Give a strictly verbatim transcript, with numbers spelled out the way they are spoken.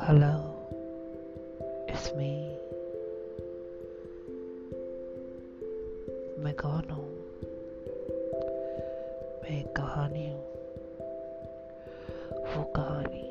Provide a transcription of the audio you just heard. Hello, it's me. मैं कौन हूँ? मैं एक कहानी हूँ, वो कहानी